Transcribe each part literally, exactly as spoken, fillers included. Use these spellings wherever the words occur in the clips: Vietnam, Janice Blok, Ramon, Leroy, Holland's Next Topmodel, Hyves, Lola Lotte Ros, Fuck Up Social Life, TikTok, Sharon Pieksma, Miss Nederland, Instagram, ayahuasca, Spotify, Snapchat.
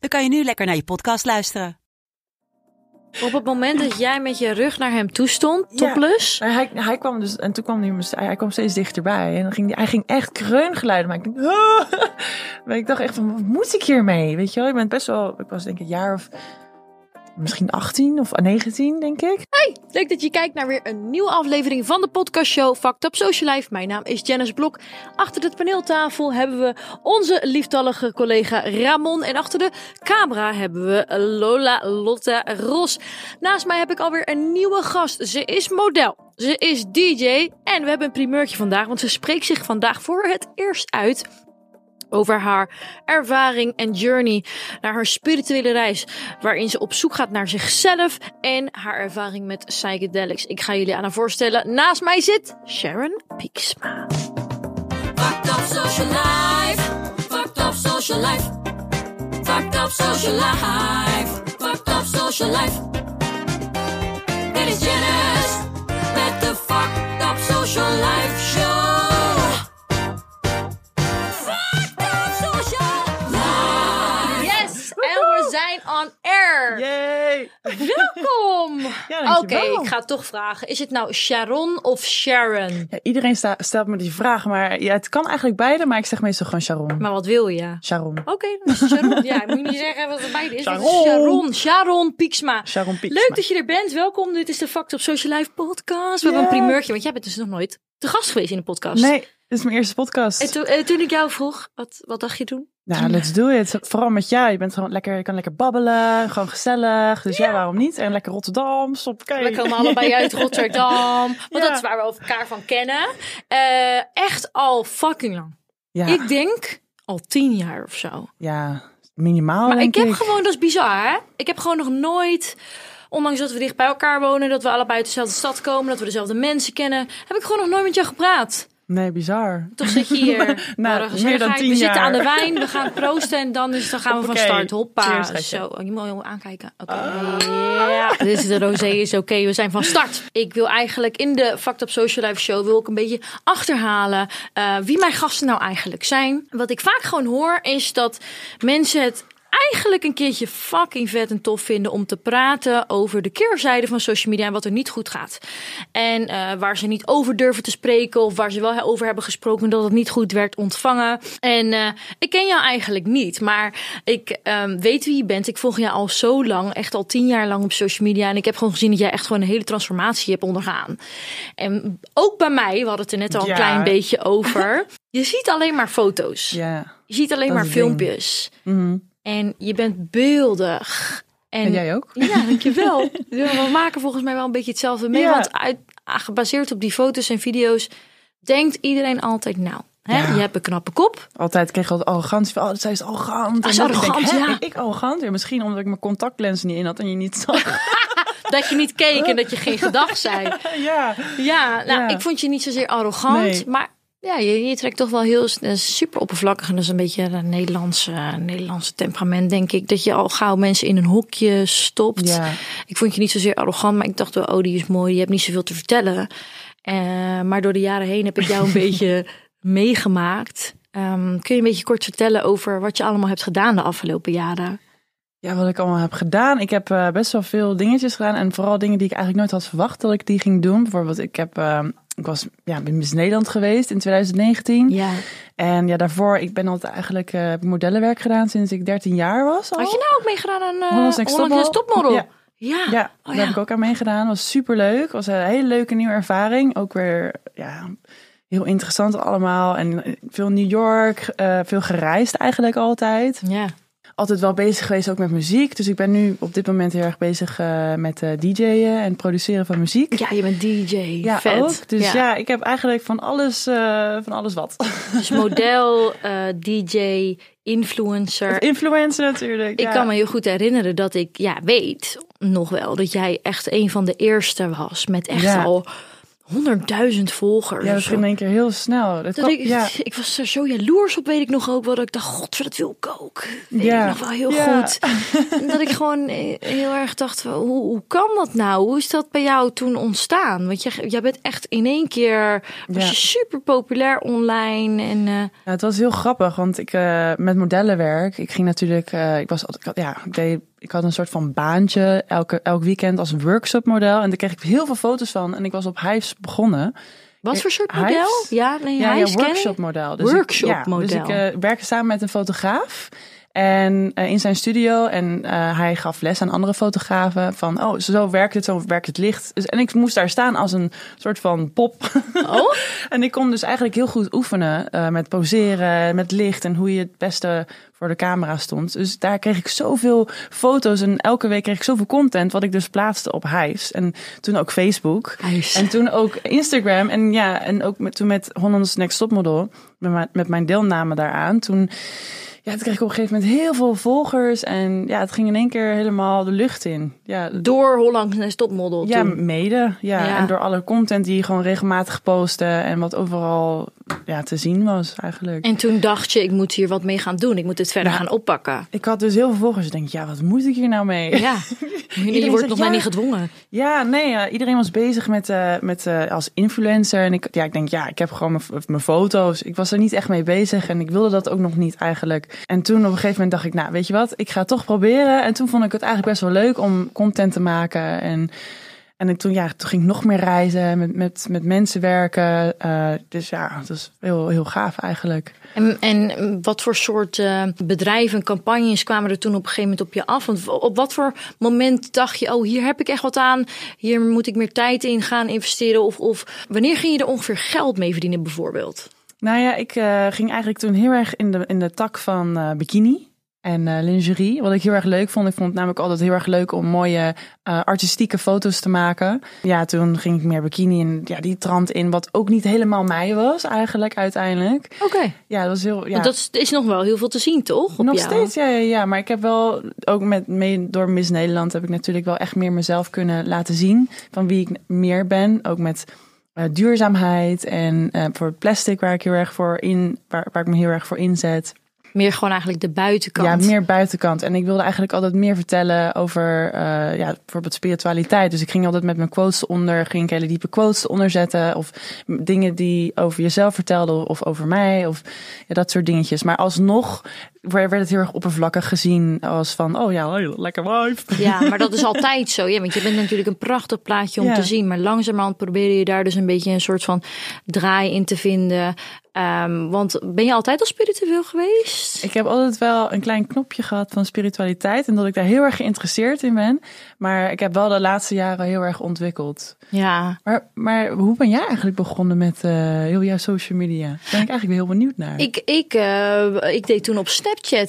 dan kan je nu lekker naar je podcast luisteren. Op het moment dat jij met je rug naar hem toe stond, topless. Ja, hij, hij kwam dus, en toen kwam hij, hij kwam steeds dichterbij. En dan ging hij, hij ging echt kreungeluiden maken. Oh. Maar ik dacht echt van, wat moet ik hiermee? Weet je wel, ik ben best wel, ik was denk ik een jaar of misschien achttien of negentien, denk ik. Hey, leuk dat je kijkt naar weer een nieuwe aflevering van de podcastshow Fuck Up Social Life. Mijn naam is Janice Blok. Achter de paneeltafel hebben we onze lieftallige collega Ramon. En achter de camera hebben we Lola Lotte Ros. Naast mij heb ik alweer een nieuwe gast. Ze is model. Ze is D J. En we hebben een primeurtje vandaag, want ze spreekt zich vandaag voor het eerst uit over haar ervaring en journey naar haar spirituele reis, waarin ze op zoek gaat naar zichzelf en haar ervaring met psychedelics. Ik ga jullie aan haar voorstellen. Naast mij zit Sharon Pieksma. Fucked up social life. Fucked up social life. Fucked up social life. Fucked up social life. Dit is Janice met de Fucked Up Social Life Show. On air. Yay. Welkom. Ja, oké, okay, ik ga toch vragen. Is het nou Sharon of Sharon? Ja, iedereen sta, stelt me die vraag, maar ja, het kan eigenlijk beide, maar ik zeg meestal gewoon Sharon. Maar wat wil je? Sharon. Oké, okay, dan is het Sharon. Ja, moet je niet zeggen wat het beide is. Sharon. Is Sharon. Sharon Pieksma. Sharon Pieksma. Leuk dat je er bent. Welkom. Dit is de Fucked Up Social Life podcast. We yeah. hebben een primeurtje, want jij bent dus nog nooit te gast geweest in de podcast. Nee, dit is mijn eerste podcast. En to, uh, toen ik jou vroeg, wat, wat dacht je toen? Nou, let's do it. Vooral met jou. Je bent gewoon lekker, je kan lekker babbelen, gewoon gezellig. Dus ja, ja waarom niet? En lekker Rotterdam, stop. Kijk. We komen allebei uit Rotterdam. Want ja, dat is waar we elkaar van kennen. Uh, echt al fucking lang. Ja. Ik denk al tien jaar of zo. Ja, minimaal. Maar denk ik heb ik. gewoon, dat is bizar hè. Ik heb gewoon nog nooit, ondanks dat we dicht bij elkaar wonen, dat we allebei uit dezelfde stad komen, dat we dezelfde mensen kennen, heb ik gewoon nog nooit met jou gepraat. Nee, bizar. Toch zit je hier. Nou, nou meer dan tien jaar. We zitten aan de wijn, we gaan proosten en dan, is, dan gaan we van start. Hoppa. Cheers, zo, oh, je moet helemaal aankijken. Oké. Okay. Uh. Ja, dit is de rosé, is oké. Okay. We zijn van start. Ik wil eigenlijk in de Fucked Up Social Life Show wil ik een beetje achterhalen uh, wie mijn gasten nou eigenlijk zijn. Wat ik vaak gewoon hoor is dat mensen het eigenlijk een keertje fucking vet en tof vinden om te praten over de keerzijde van social media en wat er niet goed gaat. En uh, waar ze niet over durven te spreken of waar ze wel over hebben gesproken dat het niet goed werd ontvangen. En uh, ik ken jou eigenlijk niet, maar ik um, weet wie je bent. Ik volg jou al zo lang, echt al tien jaar lang op social media en ik heb gewoon gezien dat jij echt gewoon een hele transformatie hebt ondergaan. En ook bij mij, we hadden het er net al ja. een klein beetje over. Je ziet alleen maar foto's. Ja. Je ziet alleen maar filmpjes. En je bent beeldig. En, en jij ook? Ja, dankjewel. We maken volgens mij wel een beetje hetzelfde mee. Ja. Want uit, gebaseerd op die foto's en video's denkt iedereen altijd nou. Hè, ja. Je hebt een knappe kop. Altijd kreeg ik altijd arrogantie van, oh, zij is arrogant. Ah, is arrogant, denk, ja. Ik arrogant? Ja, misschien omdat ik mijn contactlens niet in had en je niet zag. Dat je niet keek en dat je geen gedag zei. Ja, ja nou, ja. Ik vond je niet zozeer arrogant, nee. maar... Ja, je, je trekt toch wel heel uh, super oppervlakkig. En dat is een beetje een Nederlandse, uh, Nederlandse temperament, denk ik. Dat je al gauw mensen in een hokje stopt. Ja. Ik vond je niet zozeer arrogant, maar ik dacht wel, oh, die is mooi. Je hebt niet zoveel te vertellen. Uh, maar door de jaren heen heb ik jou een beetje meegemaakt. Um, kun je een beetje kort vertellen over wat je allemaal hebt gedaan de afgelopen jaren? Ja, wat ik allemaal heb gedaan. Ik heb uh, best wel veel dingetjes gedaan. En vooral dingen die ik eigenlijk nooit had verwacht dat ik die ging doen. Bijvoorbeeld, ik heb... Uh, Ik was ja, bij Miss Nederland geweest in twintig negentien. Ja. En ja, daarvoor, ik ben altijd eigenlijk uh, modellenwerk gedaan sinds ik dertien jaar was. Al. Had je nou ook meegedaan aan uh, Holland's Next Topmodel? Topmodel? Ja, ja. ja oh, daar ja. heb ik ook aan meegedaan. Dat was superleuk. Het was een hele leuke nieuwe ervaring. Ook weer ja, heel interessant allemaal. En veel New York, uh, veel gereisd eigenlijk altijd. Ja. Altijd wel bezig geweest ook met muziek. Dus ik ben nu op dit moment heel erg bezig uh, met uh, D J'en en produceren van muziek. Ja, je bent D J. Ja, vet. Ook. Dus ja. ja, ik heb eigenlijk van alles, uh, van alles wat. Dus model, uh, D J, influencer. Als influencer natuurlijk. Ja. Ik kan me heel goed herinneren dat ik, ja, weet nog wel dat jij echt een van de eerste was met echt ja. al honderdduizend volgers. Ja, dat ging in één keer heel snel. Dat dat kwam, ik, ja. ik was er zo jaloers op, weet ik nog ook wel, dat ik dacht, god, dat wil ik ook. Weet ja. ik nog wel heel ja. goed. Dat ik gewoon heel erg dacht, hoe, hoe kan dat nou? Hoe is dat bij jou toen ontstaan? Want jij, jij bent echt in één keer, was ja. je super populair online. En, uh... ja, het was heel grappig, want ik uh, met modellenwerk, ik ging natuurlijk, uh, ik was altijd, ja, ik deed... Ik had een soort van baantje elke, elk weekend als workshopmodel. En daar kreeg ik heel veel foto's van. En ik was op Hyves begonnen. Wat voor soort model? Hyves? Ja, nee, ja, Hyves ja, workshopmodel. Dus workshopmodel. Ik, ja, dus ik uh, werkte samen met een fotograaf. En uh, in zijn studio. En uh, hij gaf les aan andere fotografen. Van, oh, zo werkt het, zo werkt het licht. Dus, en ik moest daar staan als een soort van pop. Oh. En ik kon dus eigenlijk heel goed oefenen. Uh, met poseren, met licht. En hoe je het beste voor de camera stond. Dus daar kreeg ik zoveel foto's. En elke week kreeg ik zoveel content. Wat ik dus plaatste op Hyves. En toen ook Facebook. Hyves. En toen ook Instagram. En ja, en ook met, toen met Holland's Next Topmodel. Met, met mijn deelname daaraan. Toen... Ja, toen kreeg ik op een gegeven moment heel veel volgers. En ja, het ging in één keer helemaal de lucht in. Ja, door Holland's Next Topmodel toen? Ja, mede. Ja. ja. En door alle content die gewoon regelmatig postte. En wat overal ja, te zien was eigenlijk. En toen dacht je, ik moet hier wat mee gaan doen. Ik moet het verder nou, gaan oppakken. Ik had dus heel veel volgers. Ik denk, ja, wat moet ik hier nou mee? Ja, je wordt nog ja, maar niet gedwongen. Ja, nee. Uh, iedereen was bezig met, uh, met uh, als influencer. En ik, ja, ik denk, ja, ik heb gewoon mijn foto's. Ik was er niet echt mee bezig. En ik wilde dat ook nog niet eigenlijk. En toen op een gegeven moment dacht ik, nou weet je wat, ik ga het toch proberen. En toen vond ik het eigenlijk best wel leuk om content te maken. En, en ik toen, ja, toen ging ik nog meer reizen, met, met, met mensen werken. Uh, dus ja, dat is heel, heel gaaf eigenlijk. En, en wat voor soort uh, bedrijven, campagnes kwamen er toen op een gegeven moment op je af? Want op wat voor moment dacht je, oh hier heb ik echt wat aan. Hier moet ik meer tijd in gaan investeren. Of, of wanneer ging je er ongeveer geld mee verdienen bijvoorbeeld? Nou ja, ik uh, ging eigenlijk toen heel erg in de, in de tak van uh, bikini en uh, lingerie. Wat ik heel erg leuk vond. Ik vond het namelijk altijd heel erg leuk om mooie uh, artistieke foto's te maken. Ja, toen ging ik meer bikini en ja, die trant in. Wat ook niet helemaal mij was eigenlijk uiteindelijk. Oké. Okay. Ja, dat was heel... Ja. Want dat is nog wel heel veel te zien, toch? Op nog jou? Steeds, ja, ja, ja. Maar ik heb wel, ook met, mee door Miss Nederland heb ik natuurlijk wel echt meer mezelf kunnen laten zien. Van wie ik meer ben. Ook met... Uh, duurzaamheid en uh, voor plastic waar ik heel erg voor in, waar, waar ik me heel erg voor inzet. Meer gewoon eigenlijk de buitenkant. Ja, meer buitenkant. En ik wilde eigenlijk altijd meer vertellen over uh, ja, bijvoorbeeld spiritualiteit. Dus ik ging altijd met mijn quotes onder, ging ik hele diepe quotes onder zetten. Of dingen die over jezelf vertelden of over mij. Of ja, dat soort dingetjes. Maar alsnog werd het heel erg oppervlakkig gezien als van, oh ja, lekker wife. Ja, maar dat is altijd zo. Ja, want je bent natuurlijk een prachtig plaatje om ja. te zien. Maar langzamerhand probeer je daar dus een beetje een soort van draai in te vinden. Um, want ben je altijd al spiritueel geweest? Ik heb altijd wel een klein knopje gehad van spiritualiteit. En dat ik daar heel erg geïnteresseerd in ben. Maar ik heb wel de laatste jaren heel erg ontwikkeld. Ja. Maar, maar hoe ben jij eigenlijk begonnen met uh, heel jouw social media? Daar ben ik eigenlijk heel benieuwd naar. Ik, ik, uh, ik deed toen op Snapchat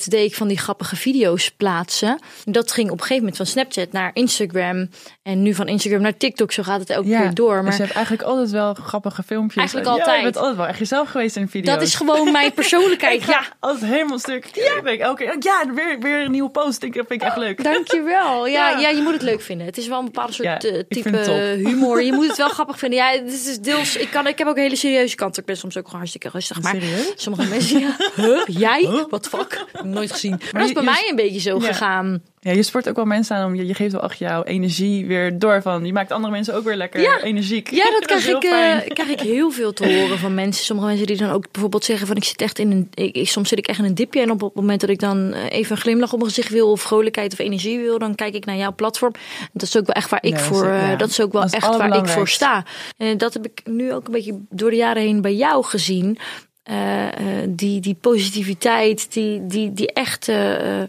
deed ik van die grappige video's plaatsen. Dat ging op een gegeven moment van Snapchat naar Instagram. En nu van Instagram naar TikTok. Zo gaat het elke ja, keer door. Maar dus je hebt eigenlijk altijd wel grappige filmpjes. Eigenlijk altijd. Ja, je bent altijd wel echt jezelf geweest. Dat is gewoon mijn persoonlijkheid. Ja, als het helemaal stuk. Ja, denk ik, okay, ja weer, weer een nieuwe post. Ik vind ik echt leuk. Dankjewel. Ja, ja. ja, je moet het leuk vinden. Het is wel een bepaalde soort ja, type humor. Je moet het wel grappig vinden. Ja, dit is deels. Ik kan. Ik heb ook een hele serieuze kant. Ik ben soms ook gewoon hartstikke rustig. Maar serieus? Sommige mensen. Ja, huh? Jij? Huh? Wat fuck? Nooit gezien. Maar, maar dat is bij je, mij een beetje zo ja. gegaan. Ja, je sport ook wel mensen aan. Om, je geeft wel echt jouw energie weer door. Van, je maakt andere mensen ook weer lekker ja. energiek. Ja, dat, dat krijg, ik, uh, krijg ik heel veel te horen van mensen. Sommige mensen die dan ook bijvoorbeeld zeggen van ik zit echt in een... Ik, soms zit ik echt in een dipje. En op het moment dat ik dan even een glimlach op mijn gezicht wil. Of vrolijkheid of energie wil. Dan kijk ik naar jouw platform. Dat is ook wel echt waar ik nee, voor, ja. dat is ook wel dat echt waar ik voor sta. En dat heb ik nu ook een beetje door de jaren heen bij jou gezien. Uh, die, die positiviteit. Die, die, die echte... Uh,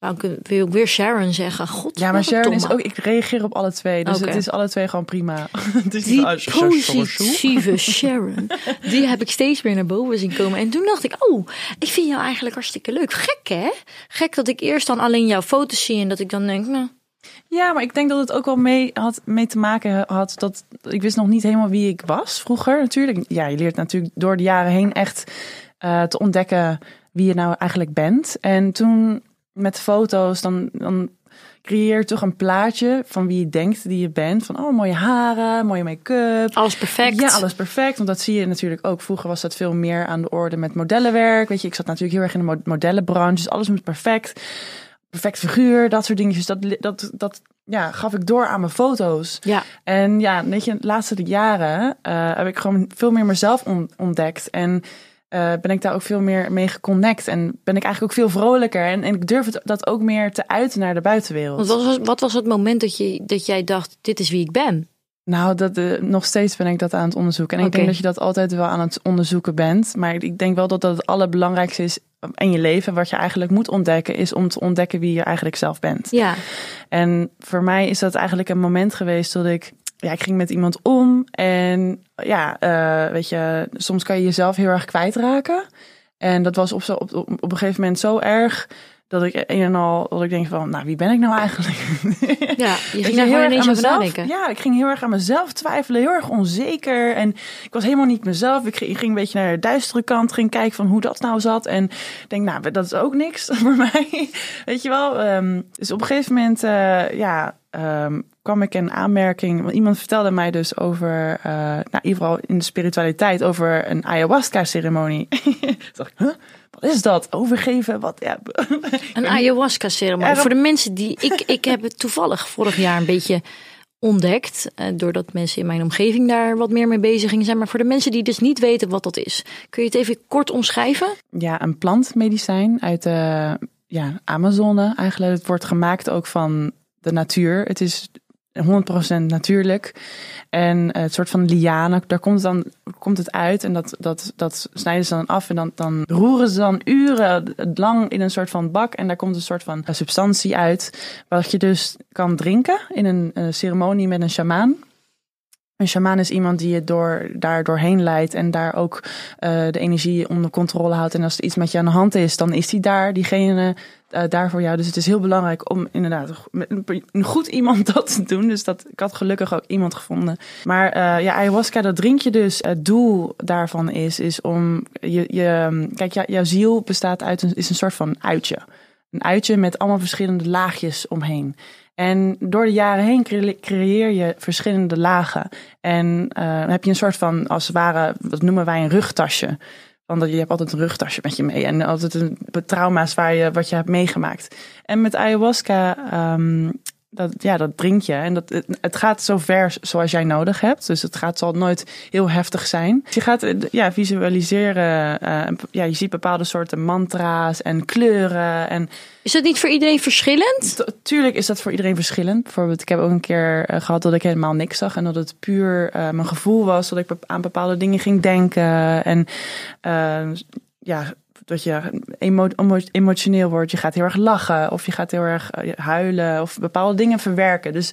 Nou, ik wil ook weer Sharon zeggen. God, ja, maar Sharon is ook... Ik reageer op alle twee. Dus okay. Het is alle twee gewoon prima. Het is die niet positieve Sharon. Die heb ik steeds meer naar boven zien komen. En toen dacht ik, oh, ik vind jou eigenlijk hartstikke leuk. Gek, hè? Gek dat ik eerst dan alleen jouw foto's zie en dat ik dan denk... nou. Ja, maar ik denk dat het ook wel mee, had, mee te maken had dat... Ik wist nog niet helemaal wie ik was vroeger natuurlijk. Ja, je leert natuurlijk door de jaren heen echt... Uh, te ontdekken wie je nou eigenlijk bent. En toen met foto's, dan, dan creëer je toch een plaatje van wie je denkt die je bent. Van oh, mooie haren, mooie make-up. Alles perfect. Ja, alles perfect. Want dat zie je natuurlijk ook. Vroeger was dat veel meer aan de orde met modellenwerk. Weet je, ik zat natuurlijk heel erg in de modellenbranche. Dus alles moet perfect. Perfect figuur, dat soort dingetjes. Dat, dat, dat ja, gaf ik door aan mijn foto's. Ja. En ja, weet je, de laatste jaren uh, heb ik gewoon veel meer mezelf ontdekt. En Uh, ben ik daar ook veel meer mee geconnect. En ben ik eigenlijk ook veel vrolijker. En, en ik durf het, dat ook meer te uiten naar de buitenwereld. Wat was, wat was het moment dat, je, dat jij dacht, dit is wie ik ben? Nou, dat, uh, nog steeds ben ik dat aan het onderzoeken. En okay. Ik denk dat je dat altijd wel aan het onderzoeken bent. Maar ik denk wel dat dat het allerbelangrijkste is in je leven. Wat je eigenlijk moet ontdekken, is om te ontdekken wie je eigenlijk zelf bent. Ja. En voor mij is dat eigenlijk een moment geweest dat ik... Ja, ik ging met iemand om en ja, uh, weet je, soms kan je jezelf heel erg kwijtraken. En dat was op, zo, op, op, op een gegeven moment zo erg dat ik een en al, dat ik denk van, nou, wie ben ik nou eigenlijk? Ja, je ging daar heel erg aan mezelf. Ja, ik ging heel erg aan mezelf twijfelen, heel erg onzeker. En ik was helemaal niet mezelf. Ik ging, ik ging een beetje naar de duistere kant, ging kijken van hoe dat nou zat. En denk, nou, dat is ook niks voor mij. Weet je wel? Um, dus op een gegeven moment, uh, ja... Um, kwam ik in aanmerking, want iemand vertelde mij dus over, uh, nou, in ieder geval in de spiritualiteit, over een ayahuasca-ceremonie. Toen dacht ik, huh? Wat is dat? Overgeven? Wat? Ja. Een ayahuasca-ceremonie. Ja, dat... Voor de mensen die, ik, ik heb het toevallig vorig jaar een beetje ontdekt, uh, doordat mensen in mijn omgeving daar wat meer mee bezig gingen zijn. Maar voor de mensen die dus niet weten wat dat is, kun je het even kort omschrijven? Ja, een plantmedicijn uit de uh, ja, Amazone eigenlijk. Het wordt gemaakt ook van de natuur. Het is honderd procent natuurlijk. En het soort van lianen, daar komt, dan, komt het uit. En dat, dat, dat snijden ze dan af. En dan, dan roeren ze dan uren lang in een soort van bak. En daar komt een soort van substantie uit. Wat je dus kan drinken in een, een ceremonie met een sjamaan. Een sjamaan is iemand die je door, daar doorheen leidt en daar ook uh, de energie onder controle houdt. En als er iets met je aan de hand is, dan is die daar, diegene uh, daar voor jou. Dus het is heel belangrijk om inderdaad een goed iemand dat te doen. Dus dat, ik had gelukkig ook iemand gevonden. Maar uh, ja, ayahuasca, dat drink je dus. Het doel daarvan is, is om je, je kijk, jou, jouw ziel bestaat uit een, is een soort van uitje. Een uitje met allemaal verschillende laagjes omheen. En door de jaren heen creëer je verschillende lagen. En uh, dan heb je een soort van, als het ware, wat noemen wij een rugtasje. Want je hebt altijd een rugtasje met je mee. En altijd een trauma's waar je, wat je hebt meegemaakt. En met ayahuasca, um, dat, ja, dat drink je. En dat, het gaat zo ver zoals jij nodig hebt. Dus het gaat, zal nooit heel heftig zijn. Je gaat ja, visualiseren. Uh, ja, je ziet bepaalde soorten mantra's en kleuren en... Is dat niet voor iedereen verschillend? Tu- tuurlijk is dat voor iedereen verschillend. Bijvoorbeeld, ik heb ook een keer uh, gehad dat ik helemaal niks zag. En dat het puur uh, mijn gevoel was. Dat ik be- aan bepaalde dingen ging denken. En uh, ja, dat je emo- emo- emotioneel wordt. Je gaat heel erg lachen. Of je gaat heel erg uh, huilen. Of bepaalde dingen verwerken. Dus...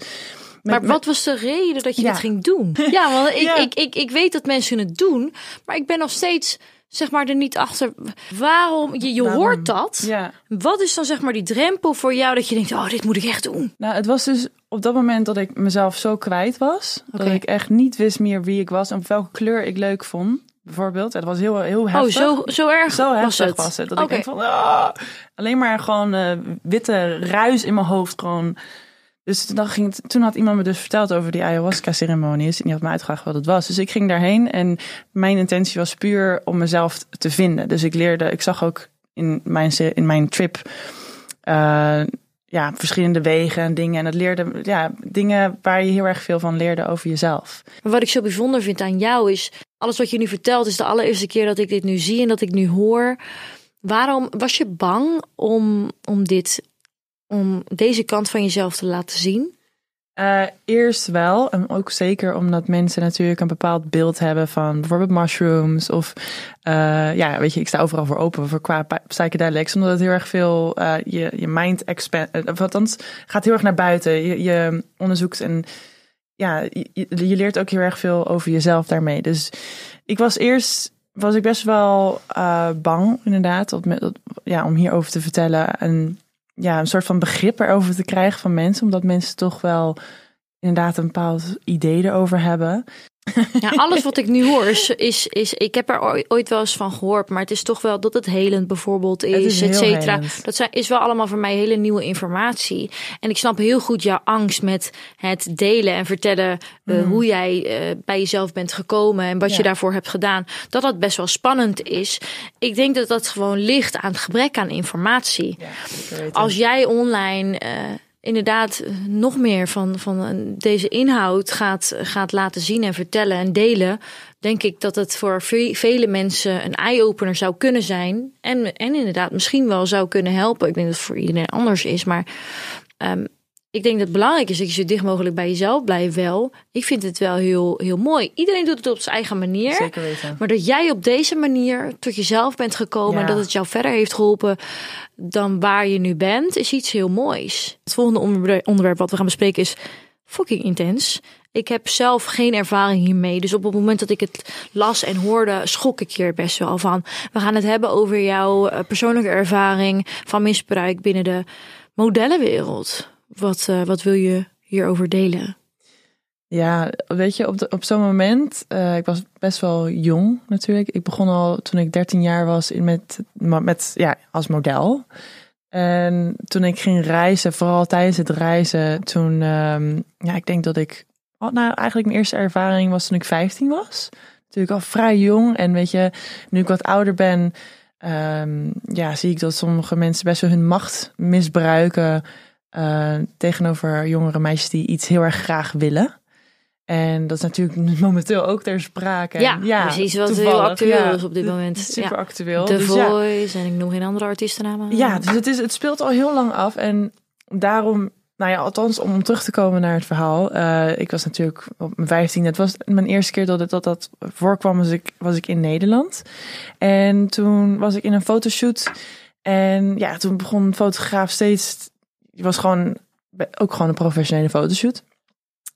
Maar wat was de reden dat je ja. dat ging doen? Ja, want ik, ja. Ik, ik, ik weet dat mensen het doen. Maar ik ben nog steeds... zeg maar er niet achter waarom je, je waarom? hoort dat. Ja. Wat is dan zeg maar die drempel voor jou dat je denkt, oh, dit moet ik echt doen? Nou, het was dus op dat moment dat ik mezelf zo kwijt was, okay. dat ik echt niet wist meer wie ik was en welke kleur ik leuk vond. Bijvoorbeeld, het was heel, heel heftig. Oh, zo, zo erg zo heftig was het. Was het dat okay. ik denk van, oh, alleen maar gewoon uh, witte ruis in mijn hoofd gewoon. Dus toen, ging het, toen had iemand me dus verteld over die ayahuasca-ceremonies. En die had me uitgevraagd wat het was. Dus ik ging daarheen en mijn intentie was puur om mezelf te vinden. Dus ik leerde, ik zag ook in mijn, in mijn trip uh, ja, verschillende wegen en dingen. En dat leerde ja, dingen waar je heel erg veel van leerde over jezelf. Maar wat ik zo bijzonder vind aan jou is, alles wat je nu vertelt is de allereerste keer dat ik dit nu zie en dat ik nu hoor. Waarom was je bang om, om dit om deze kant van jezelf te laten zien? Uh, eerst wel. En ook zeker omdat mensen natuurlijk een bepaald beeld hebben van bijvoorbeeld mushrooms. Of uh, ja, weet je, ik sta overal voor open voor qua psychedelics. Omdat het heel erg veel, uh, je, je mind expand, of althans, gaat heel erg naar buiten. Je, je onderzoekt en ja, je, je leert ook heel erg veel over jezelf daarmee. Dus ik was eerst... was ik best wel uh, bang inderdaad. Op, op, ja, om hierover te vertellen en... ja, een soort van begrip erover te krijgen van mensen. Omdat mensen toch wel inderdaad een bepaald idee erover hebben. Ja, alles wat ik nu hoor is, is, is... Ik heb er ooit wel eens van gehoord. Maar het is toch wel dat het helend bijvoorbeeld is, et cetera. Dat zijn, is wel allemaal voor mij hele nieuwe informatie. En ik snap heel goed jouw angst met het delen en vertellen... Uh, mm. hoe jij uh, bij jezelf bent gekomen en wat ja. je daarvoor hebt gedaan. Dat dat best wel spannend is. Ik denk dat dat gewoon ligt aan het gebrek aan informatie. Ja, als jij online... Uh, inderdaad nog meer van, van deze inhoud gaat, gaat laten zien en vertellen en delen... denk ik dat het voor vele mensen een eye-opener zou kunnen zijn. En, en inderdaad misschien wel zou kunnen helpen. Ik denk dat het voor iedereen anders is. Maar um, ik denk dat het belangrijk is dat je zo dicht mogelijk bij jezelf blijft wel. Ik vind het wel heel, heel mooi. Iedereen doet het op zijn eigen manier. Zeker weten. Maar dat jij op deze manier tot jezelf bent gekomen... Ja. en dat het jou verder heeft geholpen... dan waar je nu bent, is iets heel moois. Het volgende onderwerp wat we gaan bespreken is fucking intens. Ik heb zelf geen ervaring hiermee. Dus op het moment dat ik het las en hoorde, schok ik hier best wel van. We gaan het hebben over jouw persoonlijke ervaring van misbruik binnen de modellenwereld. Wat, uh, wat wil je hierover delen? Ja, weet je, op, de, op zo'n moment, uh, ik was best wel jong natuurlijk. Ik begon al toen ik dertien jaar was met, met, ja, als model. En toen ik ging reizen, vooral tijdens het reizen, toen, um, ja, ik denk dat ik, nou eigenlijk mijn eerste ervaring was toen ik vijftien was. Natuurlijk al vrij jong en weet je, nu ik wat ouder ben, um, ja, zie ik dat sommige mensen best wel hun macht misbruiken uh, tegenover jongere meisjes die iets heel erg graag willen. En dat is natuurlijk momenteel ook ter sprake. Ja, ja, precies. Wat heel actueel ja, is op dit moment. Super ja. actueel. The dus Voice ja. en ik noem geen andere artiestennamen. Ja, dus het, is, het speelt al heel lang af. En daarom, nou ja, althans om terug te komen naar het verhaal. Uh, ik was natuurlijk op mijn vijftiende. Het was mijn eerste keer dat het, dat, dat voorkwam, was ik, was ik in Nederland. En toen was ik in een fotoshoot. En ja, toen begon de fotograaf steeds... Het was gewoon ook gewoon een professionele fotoshoot.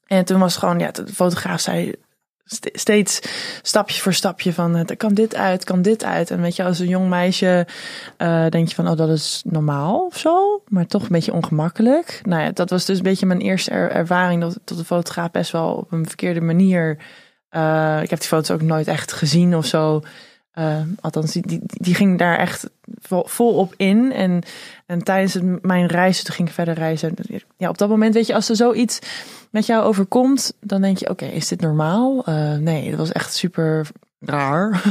En toen was gewoon, ja, de fotograaf zei steeds stapje voor stapje van, kan dit uit, kan dit uit. En weet je, als een jong meisje uh, denk je van, oh, dat is normaal of zo. Maar toch een beetje ongemakkelijk. Nou ja, dat was dus een beetje mijn eerste er- ervaring dat, dat de fotograaf best wel op een verkeerde manier... Uh, ik heb die foto's ook nooit echt gezien of zo. Uh, althans, die, die, die ging daar echt vol, vol op in. En, en tijdens het, mijn reis, toen ging ik verder reizen. Ja, op dat moment, weet je, als er zoiets met jou overkomt, dan denk je, oké, okay, is dit normaal? Uh, nee, dat was echt super raar.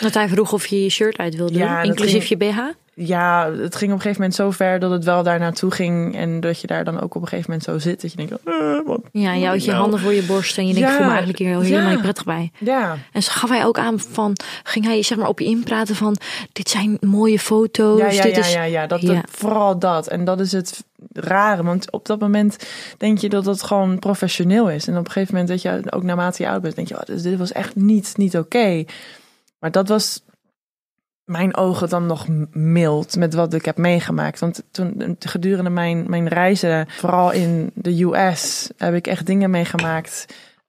Dat hij vroeg of je je shirt uit wilde doen, ja, inclusief ging, je B H? Ja, het ging op een gegeven moment zo ver dat het wel daar naartoe ging. En dat je daar dan ook op een gegeven moment zo zit, dat je denkt, uh, wat, ja, je houdt je nou? handen voor je borst en je denkt, ja, ik voel me eigenlijk hier helemaal ja, niet prettig bij. Ja. En ze gaf hij ook aan van, ging hij zeg maar op je inpraten van, dit zijn mooie foto's. Ja, ja, dit ja, is, ja, ja, dat, ja. Dat, vooral dat. En dat is het rare, want op dat moment denk je dat dat gewoon professioneel is. En op een gegeven moment, dat je ook naarmate je oud bent, denk je, oh, dus dit was echt niet, niet oké. Okay. Maar dat was mijn ogen dan nog mild met wat ik heb meegemaakt. Want toen gedurende mijn, mijn reizen, vooral in de U S, heb ik echt dingen meegemaakt.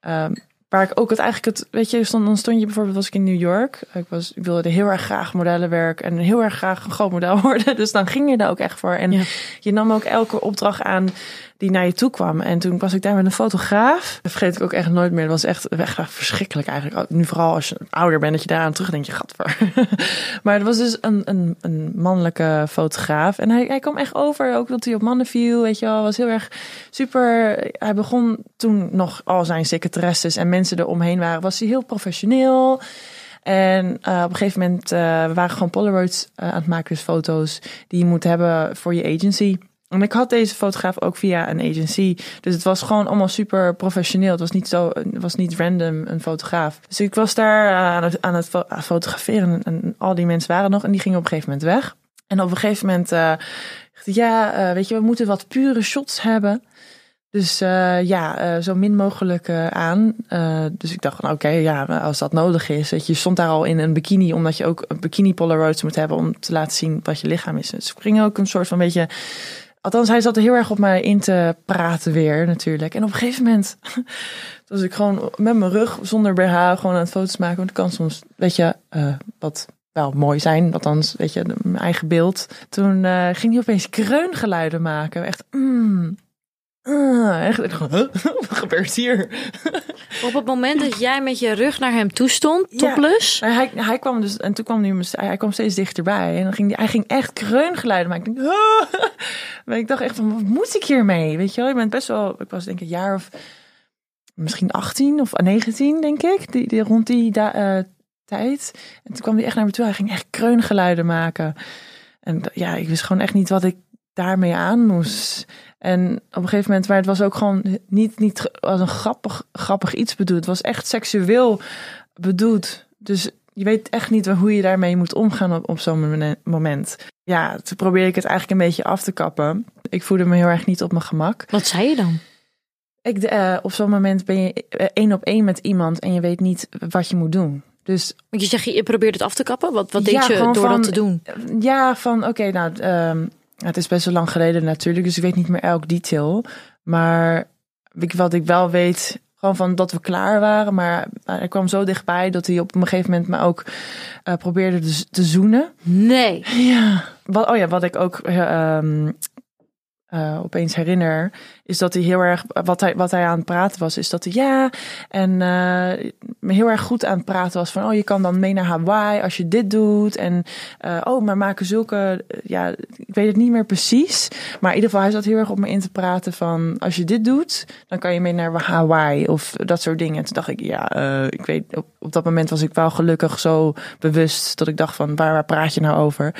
Uh, waar ik ook het eigenlijk het, weet je, stond, dan stond je bijvoorbeeld, was ik in New York. Ik, was, ik wilde heel erg graag modellenwerk en heel erg graag een groot model worden. Dus dan ging je daar ook echt voor. En ja. je nam ook elke opdracht aan die naar je toe kwam. En toen was ik daar met een fotograaf. Dat vergeet ik ook echt nooit meer. Dat was echt, echt, echt verschrikkelijk eigenlijk. Nu vooral als je ouder bent, dat je daaraan terug denkt, je gadver. Maar het was dus een, een, een mannelijke fotograaf. En hij, hij kwam echt over, ook dat hij op mannen viel. Weet je wel, was heel erg super. Hij begon toen nog al zijn secretaresses en mensen eromheen waren. Was hij heel professioneel. En uh, op een gegeven moment uh, we waren gewoon Polaroids uh, aan het maken. Dus foto's die je moet hebben voor je agency. En ik had deze fotograaf ook via een agency. Dus het was gewoon allemaal super professioneel. Het was niet zo, het was niet random een fotograaf. Dus ik was daar aan het, aan het fotograferen. En al die mensen waren nog. En die gingen op een gegeven moment weg. En op een gegeven moment uh, ja, uh, weet je, we moeten wat pure shots hebben. Dus uh, ja, uh, zo min mogelijk uh, aan. Uh, dus ik dacht, nou, oké, okay, ja, als dat nodig is. Weet je, je stond daar al in een bikini, omdat je ook een bikini Polaroids moet hebben om te laten zien wat je lichaam is. Dus ik ging ook een soort van beetje... Althans, hij zat er heel erg op mij in te praten weer natuurlijk. En op een gegeven moment was ik gewoon met mijn rug zonder B H gewoon aan het foto's maken. Want ik kan soms, weet je, uh, wat wel mooi zijn. Althans, weet je, mijn eigen beeld. Toen uh, ging hij opeens kreungeluiden maken. Echt, mm, uh, echt, huh? Wat gebeurt hier? Op het moment dat jij met je rug naar hem toe stond, topless. Ja, hij, hij kwam dus, en toen kwam hij, hij kwam steeds dichterbij. En dan ging hij, hij ging echt kreungeluiden maken. Ik, oh. Maar ik dacht echt van, wat moet ik hiermee? Weet je wel, ik ben best wel, ik was denk ik een jaar of misschien achttien of negentien, denk ik. Die, die, rond die da, uh, tijd. En toen kwam hij echt naar me toe. Hij ging echt kreungeluiden maken. En ja, ik wist gewoon echt niet wat ik daarmee aan moest. En op een gegeven moment, maar het was ook gewoon niet, niet als een grappig, grappig iets bedoeld. Het was echt seksueel bedoeld. Dus je weet echt niet hoe je daarmee moet omgaan op, op zo'n moment. Ja, toen probeerde ik het eigenlijk een beetje af te kappen. Ik voelde me heel erg niet op mijn gemak. Wat zei je dan? Ik, uh, op zo'n moment ben je één op één met iemand en je weet niet wat je moet doen. Dus, Want je zegt, je probeert het af te kappen? Wat, wat ja, deed je door van, dat te doen? Ja, van oké, okay, nou... Um, Het is best wel lang geleden natuurlijk, dus ik weet niet meer elk detail. Maar wat ik wel weet, gewoon van dat we klaar waren. Maar hij kwam zo dichtbij dat hij op een gegeven moment me ook uh, probeerde te zoenen. Nee. Ja. Wat, oh ja, wat ik ook uh, uh, opeens herinner, is dat hij heel erg, wat hij, wat hij aan het praten was, is dat hij ja, en uh, heel erg goed aan het praten was van, oh, je kan dan mee naar Hawaii als je dit doet. En uh, oh, maar maken zulke, uh, ja, ik weet het niet meer precies. Maar in ieder geval, hij zat heel erg op me in te praten van, als je dit doet, dan kan je mee naar Hawaii of dat soort dingen. En toen dacht ik, ja, uh, ik weet, op, op dat moment was ik wel gelukkig zo bewust dat ik dacht van, waar, waar praat je nou over?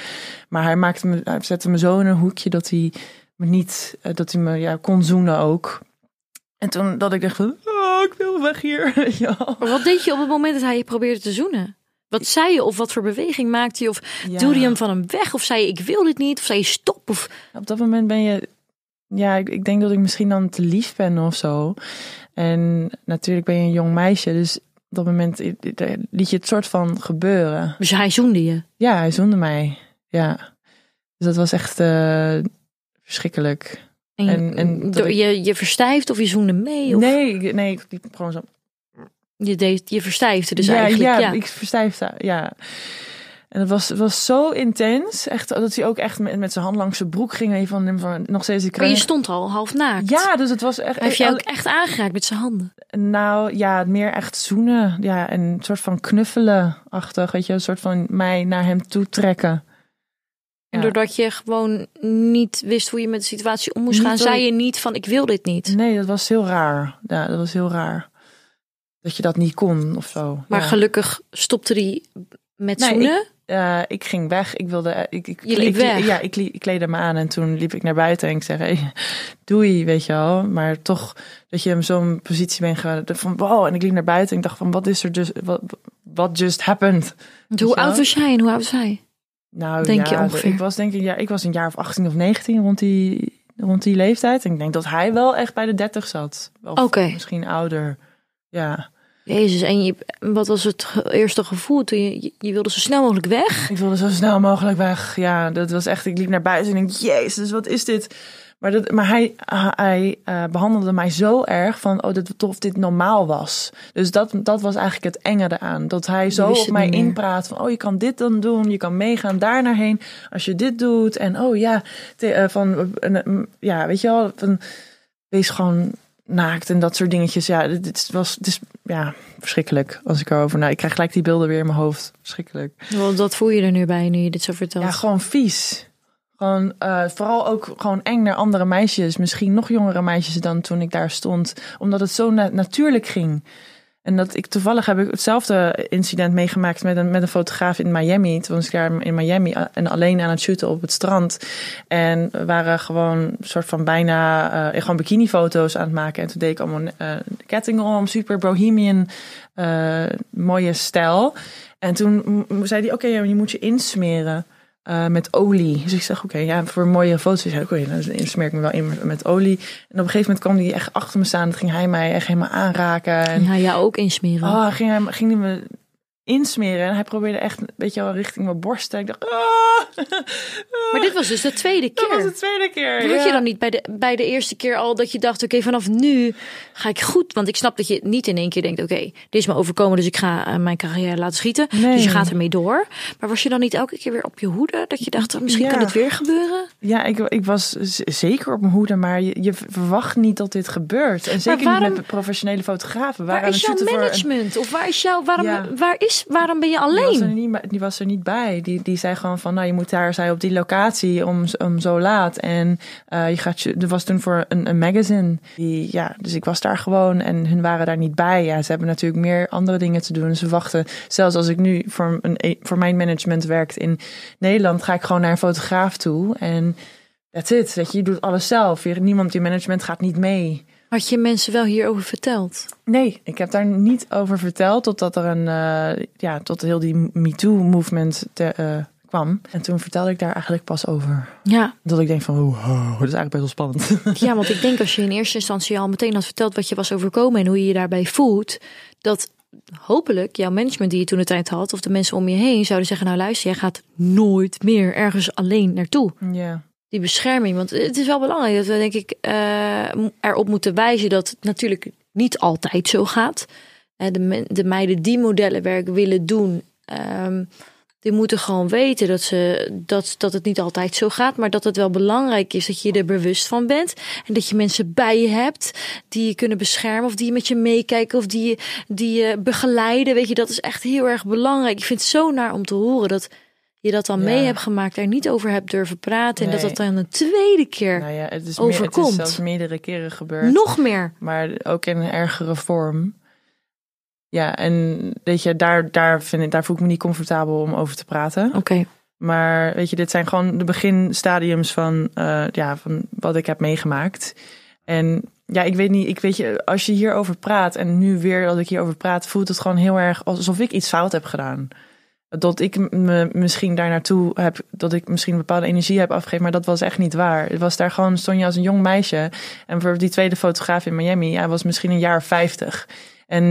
Maar hij maakte me, hij zette me zo in een hoekje dat hij me niet, uh, dat hij me ja, kon zoenen. Ook. En toen dat ik dacht van, oh, ik wil weg hier. Ja. Wat deed je op het moment dat hij je probeerde te zoenen? Wat zei je of wat voor beweging maakte je? Of ja. duwde je hem van hem weg? Of zei je, ik wil dit niet? Of zei je, stop? Of... Op dat moment ben je... Ja, ik, ik denk dat ik misschien dan te lief ben of zo. En natuurlijk ben je een jong meisje. Dus op dat moment liet je het soort van gebeuren. Dus hij zoende je? Ja, hij zoende mij. Ja. Dus dat was echt uh, verschrikkelijk. En, en, en door, ik... je, je verstijft of je zoende mee? Of... Nee, nee, ik liep gewoon zo. Je, deed, je verstijfde dus ja, eigenlijk. Ja, ja, ik verstijfde, ja. En het was, het was zo intens. Echt, dat hij ook echt met, met zijn hand langs zijn broek ging. Even van, van, nog steeds die kruin. Maar je stond al half naakt. Ja, dus het was echt... Heb jij ook echt aangeraakt met zijn handen? Nou ja, meer echt zoenen. Ja, en een soort van knuffelenachtig. Weet je, een soort van mij naar hem toe trekken. En doordat je gewoon niet wist hoe je met de situatie om moest niet gaan, zei je niet van, ik wil dit niet. Nee, dat was heel raar. Ja, dat was heel raar. Dat je dat niet kon of zo. Maar ja. Gelukkig stopte hij met nee, zoenen? Ik, uh, ik ging weg. Ik wilde, ik, ik, je liep ik, weg? Ja, ik, ik kleedde me aan en toen liep ik naar buiten en ik zei, hey, doei, weet je wel. Maar toch dat je in zo'n positie bent gegaan van, wow. En ik liep naar buiten en ik dacht van, wat is er dus, wat what just happened? Hoe oud was jij en hoe oud was hij? Nou denk ja, je ongeveer? Ik was denk ik, ja, ik was een jaar of achttien of negentien rond die, rond die leeftijd. En ik denk dat hij wel echt bij de dertig zat. Of okay. Misschien ouder. Ja. Jezus, en je, wat was het eerste gevoel? Toen je, je wilde zo snel mogelijk weg? Ik wilde zo snel mogelijk weg. Ja, dat was echt, ik liep naar buiten en ik denk, jezus, wat is dit? Maar, dat, maar hij, hij uh, behandelde mij zo erg van, oh, dat, of dit normaal was. Dus dat, dat was eigenlijk het enge eraan. Dat hij zo op mij inpraat van, oh, je kan dit dan doen. Je kan meegaan daar naar heen als je dit doet. En oh ja, te, uh, van, uh, ja, weet je wel, van, wees gewoon naakt en dat soort dingetjes. Ja, dit was, dit is, ja, verschrikkelijk als ik erover... Nou, ik krijg gelijk die beelden weer in mijn hoofd. Verschrikkelijk. Want wat voel je er nu bij, nu je dit zo vertelt? Ja, gewoon vies. Gewoon, uh, vooral ook gewoon eng naar andere meisjes. Misschien nog jongere meisjes dan toen ik daar stond. Omdat het zo na- natuurlijk ging. En dat ik toevallig heb ik hetzelfde incident meegemaakt met een, met een fotograaf in Miami. Toen was ik daar in Miami en alleen aan het shooten op het strand. En we waren gewoon een soort van bijna uh, gewoon bikinifoto's aan het maken. En toen deed ik allemaal uh, kettingen om, super bohemian, uh, mooie stijl. En toen zei hij, oké, okay, je moet je insmeren. Uh, met olie. Dus ik zeg, oké, okay, ja, voor mooie foto's. Oké, okay, dan smeer ik me wel in met olie. En op een gegeven moment kwam hij echt achter me staan. Dat ging hij mij echt helemaal aanraken. En ja, jou ook insmeren. Oh, ging hij ging hij me insmeren. En hij probeerde echt een beetje al richting mijn borst. En ik dacht... Ah, maar dit was dus de tweede keer. Dat was de tweede keer. Had ja. je dan niet bij de, bij de eerste keer al dat je dacht... Oké, okay, vanaf nu ga ik goed. Want ik snap dat je niet in één keer denkt... Oké, okay, dit is me overkomen, dus ik ga uh, mijn carrière laten schieten. Nee. Dus je gaat ermee door. Maar was je dan niet elke keer weer op je hoede? Dat je dacht, misschien ja. kan het weer gebeuren? Ja, ik, ik was z- zeker op mijn hoede. Maar je, je verwacht niet dat dit gebeurt. En zeker waarom, niet met professionele fotografen. Waar, waar is jouw management? Een... Of waar is jouw... Waarom, ja. waar is Waarom ben je alleen? Die was er niet, die was er niet bij. Die, die zei gewoon van, nou je moet daar zijn op die locatie om, om zo laat. En uh, je gaat je, er was toen voor een, een magazine. Die, ja, dus ik was daar gewoon en hun waren daar niet bij. Ja, ze hebben natuurlijk meer andere dingen te doen. Ze wachten. Zelfs als ik nu voor, een, voor mijn management werkt in Nederland, ga ik gewoon naar een fotograaf toe. En that's it. Weet je, je doet alles zelf. Je, niemand in management gaat niet mee. Had je mensen wel hierover verteld? Nee, ik heb daar niet over verteld totdat er een, uh, ja, tot heel die MeToo-movement te, uh, kwam. En toen vertelde ik daar eigenlijk pas over. Ja. Dat ik denk van, oh, oh, dat is eigenlijk best wel spannend. Ja, want ik denk als je in eerste instantie al meteen had verteld wat je was overkomen en hoe je je daarbij voelt, dat hopelijk jouw management die je toen de tijd had of de mensen om je heen zouden zeggen, nou luister, jij gaat nooit meer ergens alleen naartoe. Ja. Die bescherming, want het is wel belangrijk dat we denk ik uh, erop moeten wijzen dat het natuurlijk niet altijd zo gaat. De, me- de meiden die modellenwerk willen doen, um, die moeten gewoon weten dat, ze, dat, dat het niet altijd zo gaat. Maar dat het wel belangrijk is dat je er bewust van bent. En dat je mensen bij je hebt die je kunnen beschermen of die je met je meekijken of die je, die je begeleiden. Weet je, dat is echt heel erg belangrijk. Ik vind het zo naar om te horen dat je dat dan ja. mee hebt gemaakt, er niet over hebt durven praten nee. en dat dat dan een tweede keer nou ja, het is overkomt. Meer, het is zelfs meerdere keren gebeurd. Nog meer. Maar ook in een ergere vorm. Ja, en weet je, daar, daar, vind ik, daar voel ik me niet comfortabel om over te praten. Oké. Okay. Maar weet je, dit zijn gewoon de beginstadiums van, uh, ja, van wat ik heb meegemaakt. En ja, ik weet niet, ik weet je, als je hierover praat en nu weer dat ik hierover praat, voelt het gewoon heel erg alsof ik iets fout heb gedaan. Dat ik me misschien daar naartoe heb, dat ik misschien een bepaalde energie heb afgegeven, maar dat was echt niet waar. Het was daar gewoon, stond je als een jong meisje. En bijvoorbeeld die tweede fotograaf in Miami, hij was misschien een jaar vijftig. En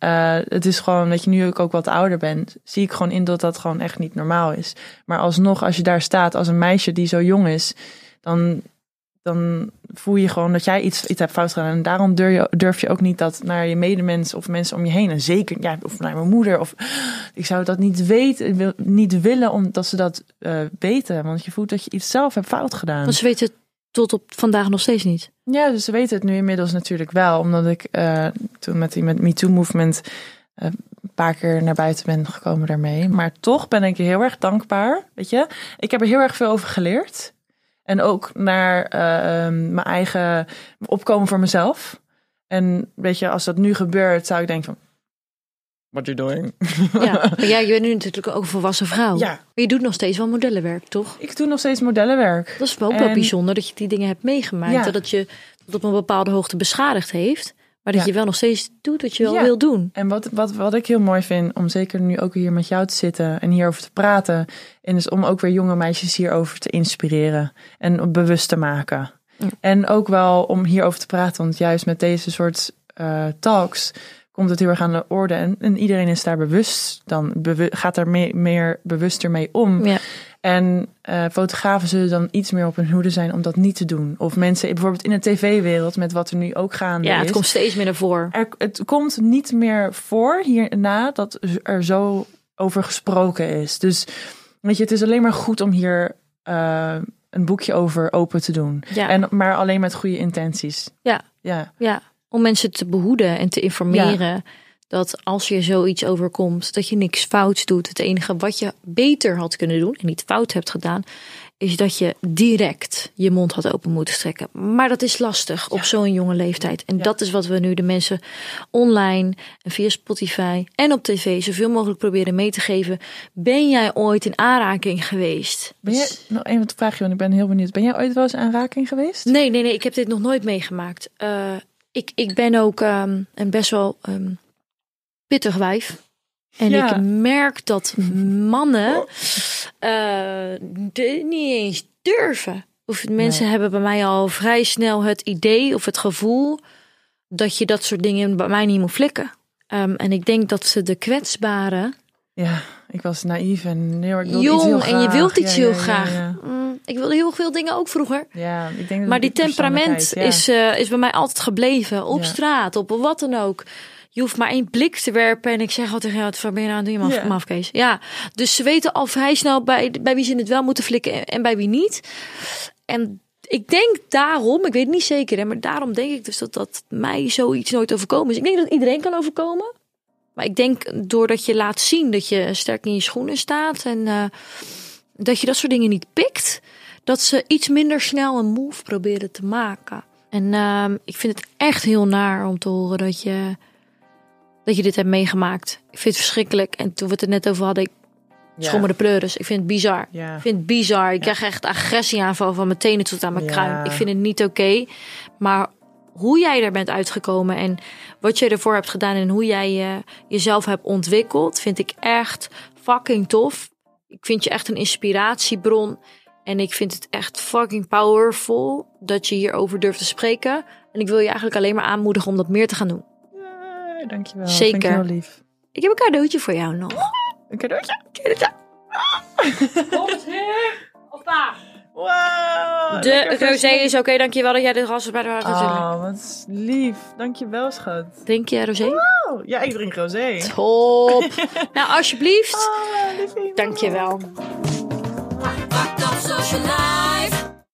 uh, het is gewoon, dat je nu ook wat ouder bent, zie ik gewoon in dat dat gewoon echt niet normaal is. Maar alsnog, als je daar staat als een meisje die zo jong is, dan, dan voel je gewoon dat jij iets, iets hebt fout gedaan. En daarom durf je, durf je ook niet dat naar je medemens of mensen om je heen. En zeker, ja, of naar mijn moeder. Of ik zou dat niet weten, wil, niet willen omdat ze dat uh, weten. Want je voelt dat je iets zelf hebt fout gedaan. Want ze weten het tot op vandaag nog steeds niet. Ja, dus ze weten het nu inmiddels natuurlijk wel. Omdat ik uh, toen met die met MeToo-movement uh, een paar keer naar buiten ben gekomen daarmee. Maar toch ben ik heel erg dankbaar. Weet je, ik heb er heel erg veel over geleerd. En ook naar uh, um, mijn eigen opkomen voor mezelf. En weet je, als dat nu gebeurt, zou ik denken van, what are you doing? Ja, maar jij bent nu natuurlijk ook een volwassen vrouw. Ja. Maar je doet nog steeds wel modellenwerk, toch? Ik doe nog steeds modellenwerk. Dat is wel ook en... wel bijzonder dat je die dingen hebt meegemaakt. Ja. Dat het je tot op een bepaalde hoogte beschadigd heeft. Maar dat ja. je wel nog steeds doet wat je wel ja. wil doen. En wat, wat, wat ik heel mooi vind, om zeker nu ook hier met jou te zitten en hierover te praten, en is om ook weer jonge meisjes hierover te inspireren en bewust te maken. Ja. En ook wel om hierover te praten, want juist met deze soort uh, talks komt het heel erg aan de orde. En, en iedereen is daar bewust, dan bewu- gaat daar mee, meer bewuster mee om. Ja. En uh, fotografen zullen dan iets meer op hun hoede zijn om dat niet te doen. Of mensen bijvoorbeeld in de tv-wereld met wat er nu ook gaande is. Ja, het komt steeds meer naar voren. Er, het komt niet meer voor hierna dat er zo over gesproken is. Dus weet je, het is alleen maar goed om hier uh, een boekje over open te doen. Ja. En, maar alleen met goede intenties. Ja. Ja. Ja, om mensen te behoeden en te informeren. Ja. Dat als je zoiets overkomt, dat je niks fouts doet. Het enige wat je beter had kunnen doen en niet fout hebt gedaan, is dat je direct je mond had open moeten strekken. Maar dat is lastig op ja. zo'n jonge leeftijd. En ja. dat is wat we nu de mensen online en via Spotify en op tv zoveel mogelijk proberen mee te geven. Ben jij ooit in aanraking geweest? Ben jij, nou, even een vraagje, want ik ben heel benieuwd. Ben jij ooit wel eens in aanraking geweest? Nee, nee, nee. Ik heb dit nog nooit meegemaakt. Uh, ik, ik ben ook um, een best wel... Um, pittig wijf. En ja. ik merk dat mannen oh. uh, de, niet eens durven. Of mensen nee. hebben bij mij al vrij snel het idee of het gevoel dat je dat soort dingen bij mij niet moet flikken. Um, en ik denk dat ze de kwetsbaren Ja, ik was naïef en heel erg jong iets heel graag. En je wilt iets ja, heel ja, graag. Ja, ja. Mm, ik wilde heel veel dingen ook vroeger. Ja, ik denk dat maar die temperament ja. is, uh, is bij mij altijd gebleven. Op ja. straat, op wat dan ook. Je hoeft maar één blik te werpen en ik zeg altijd tegen jou, wat ben je nou aan het doen? Je mag afkees. Ja, dus ze weten al vrij snel bij, bij wie ze het wel moeten flikken en, en bij wie niet. En ik denk daarom, ik weet het niet zeker, hè, maar daarom denk ik dus dat, dat mij zoiets nooit overkomen is. Ik denk dat iedereen kan overkomen. Maar ik denk doordat je laat zien dat je sterk in je schoenen staat en uh, dat je dat soort dingen niet pikt, dat ze iets minder snel een move proberen te maken. En uh, ik vind het echt heel naar om te horen dat je, dat je dit hebt meegemaakt. Ik vind het verschrikkelijk. En toen we het er net over hadden, ik ja. schommel de pleuris. Ik vind het bizar. Ja. Ik vind het bizar. Ik ja. krijg echt agressieaanval van mijn tenen tot aan mijn ja. kruin. Ik vind het niet oké. Okay, maar hoe jij er bent uitgekomen en wat je ervoor hebt gedaan en hoe jij je, jezelf hebt ontwikkeld, vind ik echt fucking tof. Ik vind je echt een inspiratiebron. En ik vind het echt fucking powerful dat je hierover durft te spreken. En ik wil je eigenlijk alleen maar aanmoedigen om dat meer te gaan doen. Ja, dankjewel. Zeker. Vind ik heel lief. Ik heb een cadeautje voor jou nog. Een cadeautje? Een cadeautje. Komt hier. Hoppa. Wow, de rosé is oké, okay, dankjewel dat jij dit ras bij de hart hebt. Oh, wat lief. Dankjewel, schat. Drink je rosé? Wow. Ja, ik drink rosé. Top. Nou, alsjeblieft. Oh, liefie, dankjewel. Fuck Up Social Life.